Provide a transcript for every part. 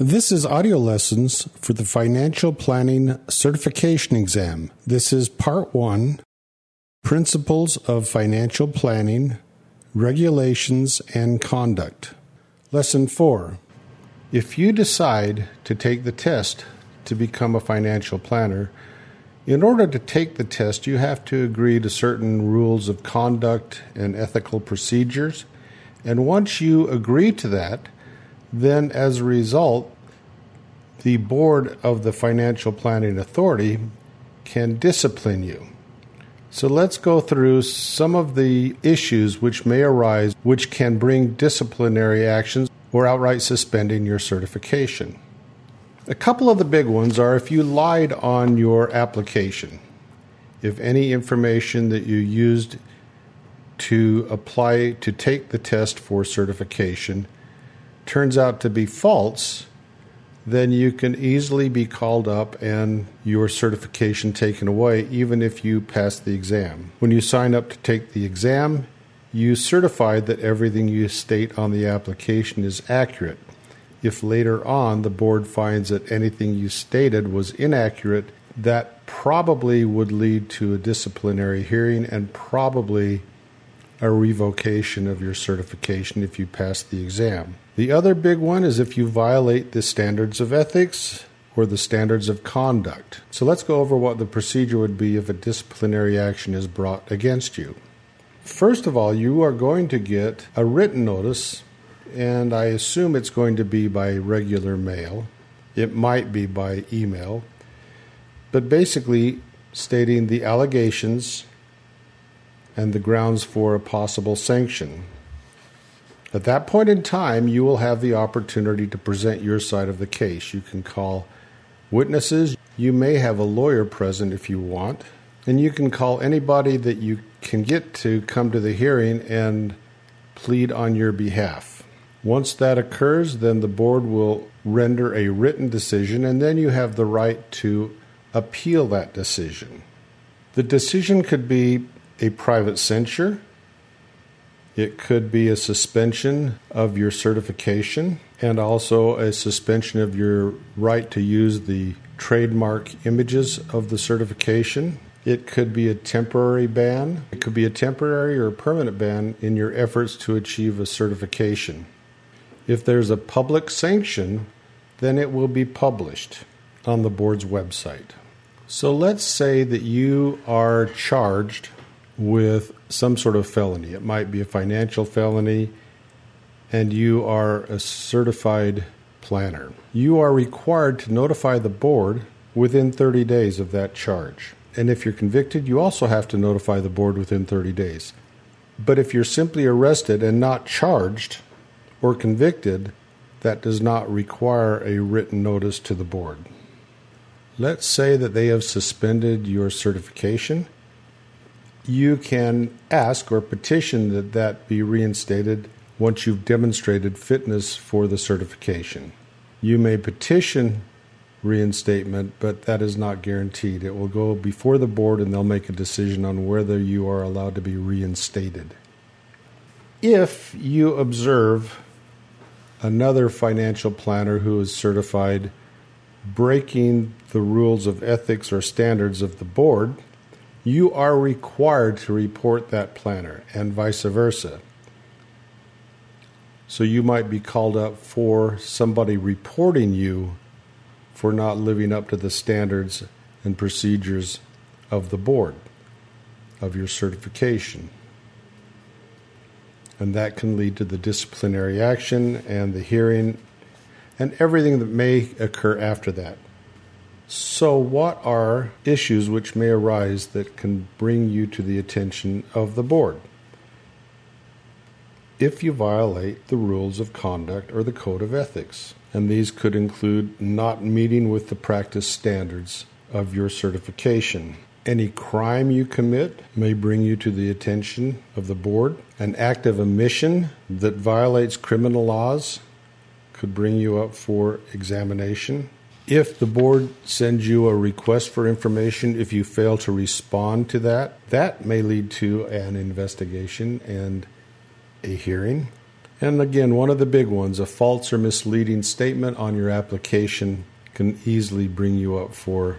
This is audio lessons for the Financial Planning Certification Exam. This is Part 1, Principles of Financial Planning, Regulations, and Conduct. Lesson 4. If you decide to take the test to become a financial planner, in order to take the test, you have to agree to certain rules of conduct and ethical procedures. And once you agree to that, then, as a result, the board of the Financial Planning Authority can discipline you. So let's go through some of the issues which may arise which can bring disciplinary actions or outright suspending your certification. A couple of the big ones are if you lied on your application, if any information that you used to apply to take the test for certification turns out to be false, then you can easily be called up and your certification taken away, even if you pass the exam. When you sign up to take the exam, you certify that everything you state on the application is accurate. If later on the board finds that anything you stated was inaccurate, that probably would lead to a disciplinary hearing and probably a revocation of your certification if you pass the exam. The other big one is if you violate the standards of ethics or the standards of conduct. So let's go over what the procedure would be if a disciplinary action is brought against you. First of all, you are going to get a written notice, and I assume it's going to be by regular mail. It might be by email, but basically stating the allegations and the grounds for a possible sanction. At that point in time, you will have the opportunity to present your side of the case. You can call witnesses. You may have a lawyer present if you want. And you can call anybody that you can get to come to the hearing and plead on your behalf. Once that occurs, then the board will render a written decision, and then you have the right to appeal that decision. The decision could be a private censure. It could be a suspension of your certification and also a suspension of your right to use the trademark images of the certification. It could be a temporary ban. It could be a temporary or permanent ban in your efforts to achieve a certification. If there's a public sanction, then it will be published on the board's website. So let's say that you are charged with some sort of felony. It might be a financial felony, and you are a certified planner. You are required to notify the board within 30 days of that charge. And if you're convicted, you also have to notify the board within 30 days. But if you're simply arrested and not charged or convicted, that does not require a written notice to the board. Let's say that they have suspended your certification. You can ask or petition that that be reinstated once you've demonstrated fitness for the certification. You may petition reinstatement, but that is not guaranteed. It will go before the board, and they'll make a decision on whether you are allowed to be reinstated. If you observe another financial planner who is certified breaking the rules of ethics or standards of the board, you are required to report that planner, and vice versa. So you might be called up for somebody reporting you for not living up to the standards and procedures of the board, of your certification. And that can lead to the disciplinary action and the hearing and everything that may occur after that. So what are issues which may arise that can bring you to the attention of the board? If you violate the rules of conduct or the code of ethics, and these could include not meeting with the practice standards of your certification. Any crime you commit may bring you to the attention of the board. An act of omission that violates criminal laws could bring you up for examination. If the board sends you a request for information, if you fail to respond to that, that may lead to an investigation and a hearing. And again, one of the big ones, a false or misleading statement on your application can easily bring you up for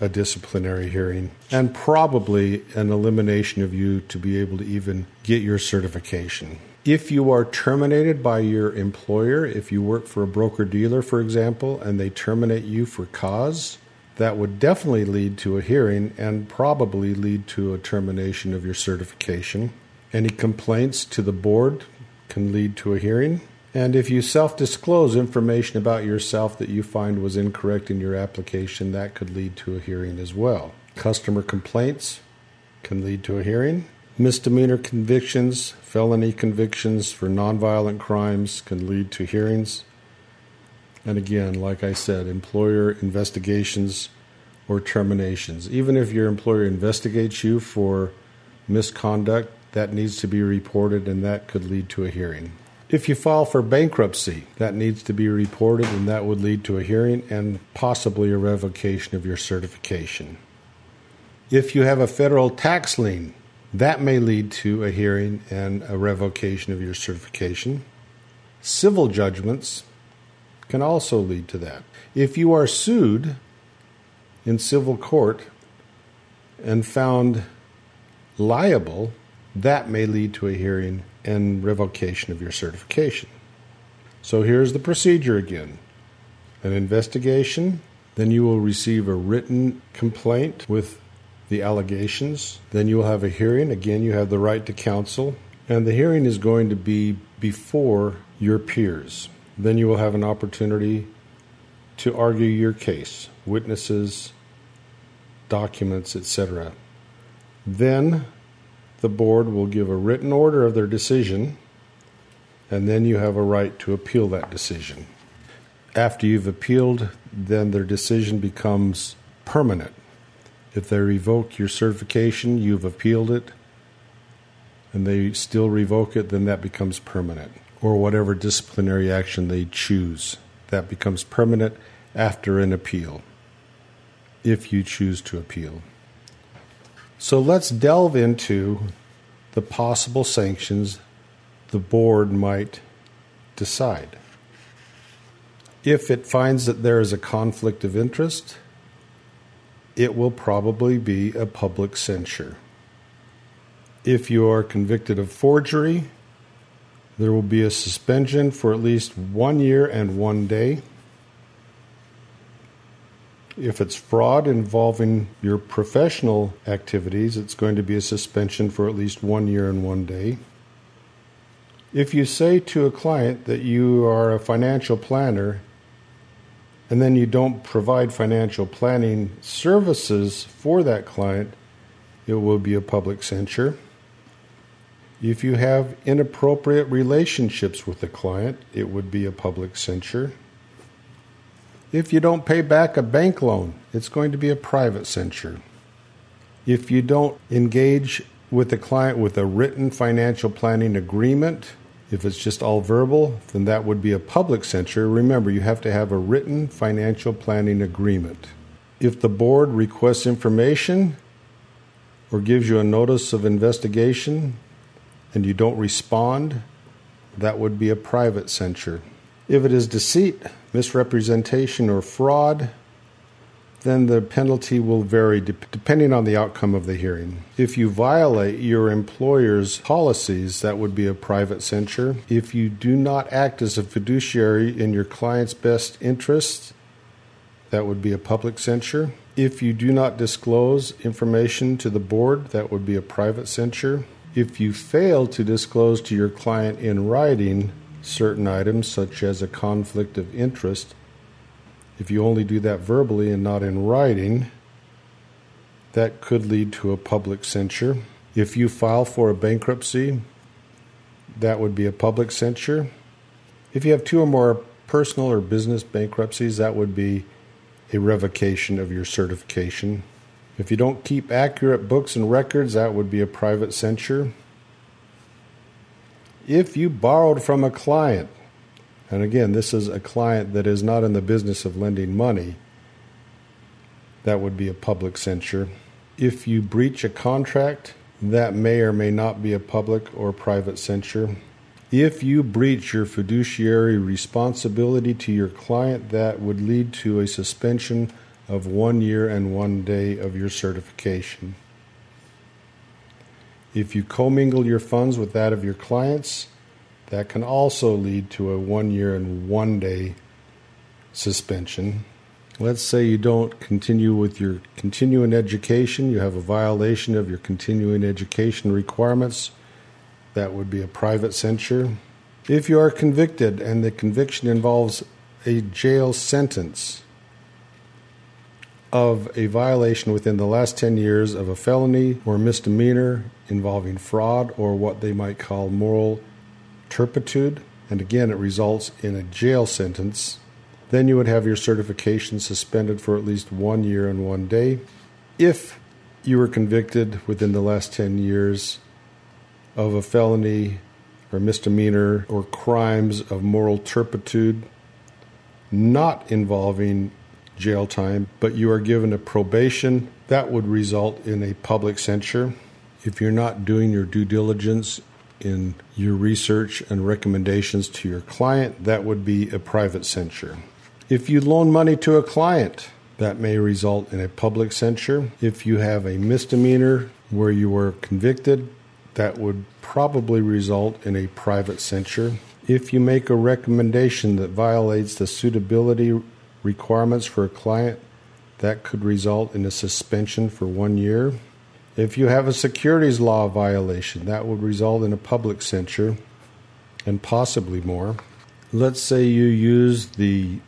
a disciplinary hearing and probably an elimination of you to be able to even get your certification. If you are terminated by your employer, if you work for a broker-dealer, for example, and they terminate you for cause, that would definitely lead to a hearing and probably lead to a termination of your certification. Any complaints to the board can lead to a hearing. And if you self-disclose information about yourself that you find was incorrect in your application, that could lead to a hearing as well. Customer complaints can lead to a hearing. Misdemeanor convictions, felony convictions for nonviolent crimes can lead to hearings. And again, like I said, employer investigations or terminations. Even if your employer investigates you for misconduct, that needs to be reported and that could lead to a hearing. If you file for bankruptcy, that needs to be reported and that would lead to a hearing and possibly a revocation of your certification. If you have a federal tax lien, that may lead to a hearing and a revocation of your certification. Civil judgments can also lead to that. If you are sued in civil court and found liable, that may lead to a hearing and revocation of your certification. So here's the procedure again. An investigation, then you will receive a written complaint with the allegations, then you will have a hearing. Again, you have the right to counsel, and the hearing is going to be before your peers. Then you will have an opportunity to argue your case, witnesses, documents, etc. Then the board will give a written order of their decision, and then you have a right to appeal that decision. After you've appealed, then their decision becomes permanent. If they revoke your certification, you've appealed it, and they still revoke it, then that becomes permanent. Or whatever disciplinary action they choose, that becomes permanent after an appeal, if you choose to appeal. So let's delve into the possible sanctions the board might decide. If it finds that there is a conflict of interest, it will probably be a public censure. If you are convicted of forgery, there will be a suspension for at least 1 year and 1 day. If it's fraud involving your professional activities, it's going to be a suspension for at least 1 year and 1 day. If you say to a client that you are a financial planner and then you don't provide financial planning services for that client, it will be a public censure. If you have inappropriate relationships with the client, it would be a public censure. If you don't pay back a bank loan, it's going to be a private censure. If you don't engage with the client with a written financial planning agreement, if it's just all verbal, then that would be a public censure. Remember, you have to have a written financial planning agreement. If the board requests information or gives you a notice of investigation and you don't respond, that would be a private censure. If it is deceit, misrepresentation, or fraud, then the penalty will vary depending on the outcome of the hearing. If you violate your employer's policies, that would be a private censure. If you do not act as a fiduciary in your client's best interests, that would be a public censure. If you do not disclose information to the board, that would be a private censure. If you fail to disclose to your client in writing certain items, such as a conflict of interest, if you only do that verbally and not in writing, that could lead to a public censure. If you file for a bankruptcy, that would be a public censure. If you have two or more personal or business bankruptcies, that would be a revocation of your certification. If you don't keep accurate books and records, that would be a private censure. If you borrowed from a client, and again, this is a client that is not in the business of lending money, that would be a public censure. If you breach a contract, that may or may not be a public or private censure. If you breach your fiduciary responsibility to your client, that would lead to a suspension of 1 year and 1 day of your certification. If you commingle your funds with that of your clients, that can also lead to a 1 year and 1 day suspension. Let's say you don't continue with your continuing education. You have a violation of your continuing education requirements. That would be a private censure. If you are convicted and the conviction involves a jail sentence of a violation within the last 10 years of a felony or misdemeanor involving fraud or what they might call moral turpitude, and again it results in a jail sentence, then you would have your certification suspended for at least 1 year and 1 day. If you were convicted within the last 10 years of a felony or misdemeanor or crimes of moral turpitude not involving jail time, but you are given a probation, that would result in a public censure. If you're not doing your due diligence in your research and recommendations to your client, that would be a private censure. If you loan money to a client, that may result in a public censure. If you have a misdemeanor where you were convicted, that would probably result in a private censure. If you make a recommendation that violates the suitability requirements for a client, that could result in a suspension for 1 year. If you have a securities law violation, that would result in a public censure and possibly more. Let's say you use the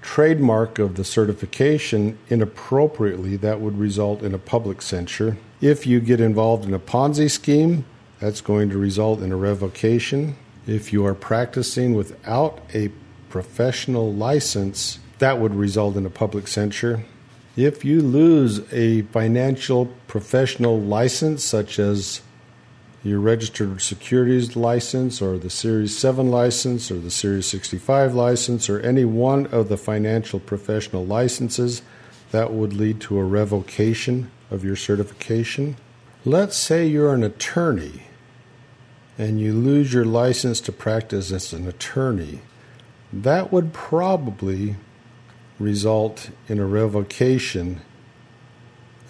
trademark of the certification inappropriately, that would result in a public censure. If you get involved in a Ponzi scheme, that's going to result in a revocation. If you are practicing without a professional license, that would result in a public censure. If you lose a financial professional license, such as your registered securities license or the Series 7 license or the Series 65 license or any one of the financial professional licenses, that would lead to a revocation of your certification. Let's say you're an attorney and you lose your license to practice as an attorney. That would probably result in a revocation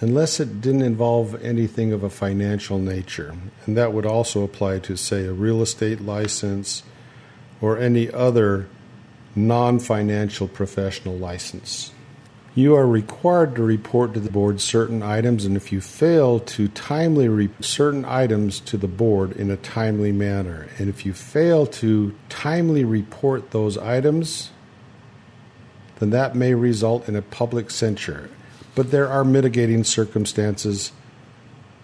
unless it didn't involve anything of a financial nature. And that would also apply to, say, a real estate license or any other non-financial professional license. You are required to report to the board certain items, and if you fail to timely report certain items to the board in a timely manner, and if you fail to timely report those items, then that may result in a public censure. But there are mitigating circumstances,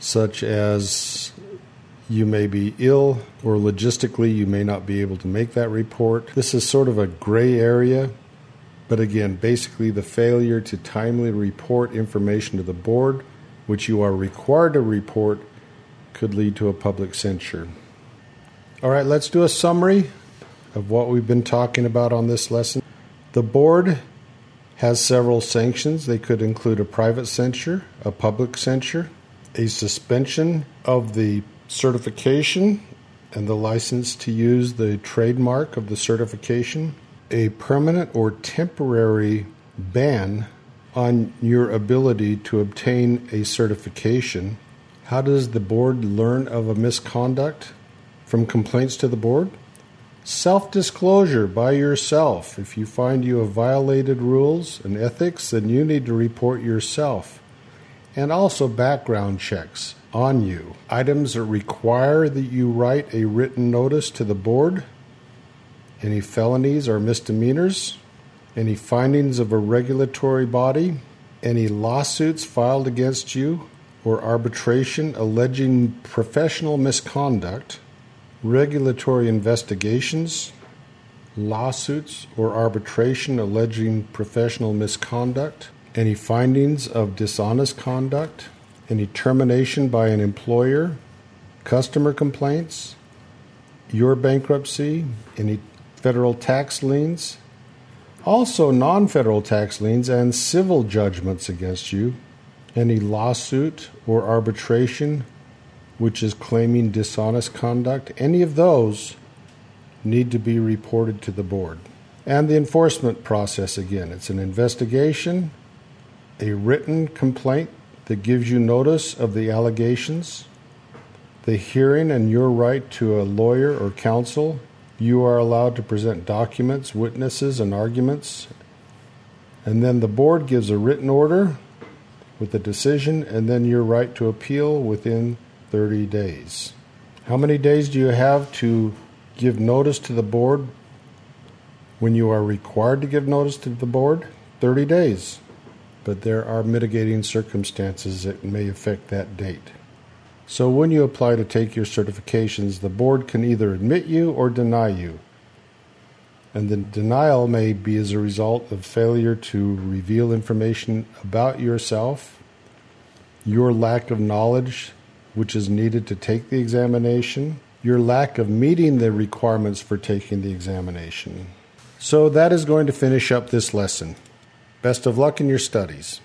such as you may be ill or logistically you may not be able to make that report. This is sort of a gray area. But again, basically the failure to timely report information to the board, which you are required to report, could lead to a public censure. All right, let's do a summary of what we've been talking about on this lesson. The board has several sanctions. They could include a private censure, a public censure, a suspension of the certification and the license to use the trademark of the certification, a permanent or temporary ban on your ability to obtain a certification. How does the board learn of a misconduct? From complaints to the board. Self-disclosure by yourself. If you find you have violated rules and ethics, then you need to report yourself. And also background checks on you. Items that require that you write a written notice to the board. Any felonies or misdemeanors, any findings of a regulatory body, any lawsuits filed against you or arbitration alleging professional misconduct, regulatory investigations, lawsuits or arbitration alleging professional misconduct, any findings of dishonest conduct, any termination by an employer, customer complaints, your bankruptcy, any federal tax liens, also non-federal tax liens and civil judgments against you, any lawsuit or arbitration which is claiming dishonest conduct, any of those need to be reported to the board. And the enforcement process, again, it's an investigation, a written complaint that gives you notice of the allegations, the hearing and your right to a lawyer or counsel. You are allowed to present documents, witnesses, and arguments. And then the board gives a written order with a decision, and then your right to appeal within 30 days. How many days do you have to give notice to the board when you are required to give notice to the board? 30 days. But there are mitigating circumstances that may affect that date. So when you apply to take your certifications, the board can either admit you or deny you. And the denial may be as a result of failure to reveal information about yourself, your lack of knowledge which is needed to take the examination, your lack of meeting the requirements for taking the examination. So that is going to finish up this lesson. Best of luck in your studies.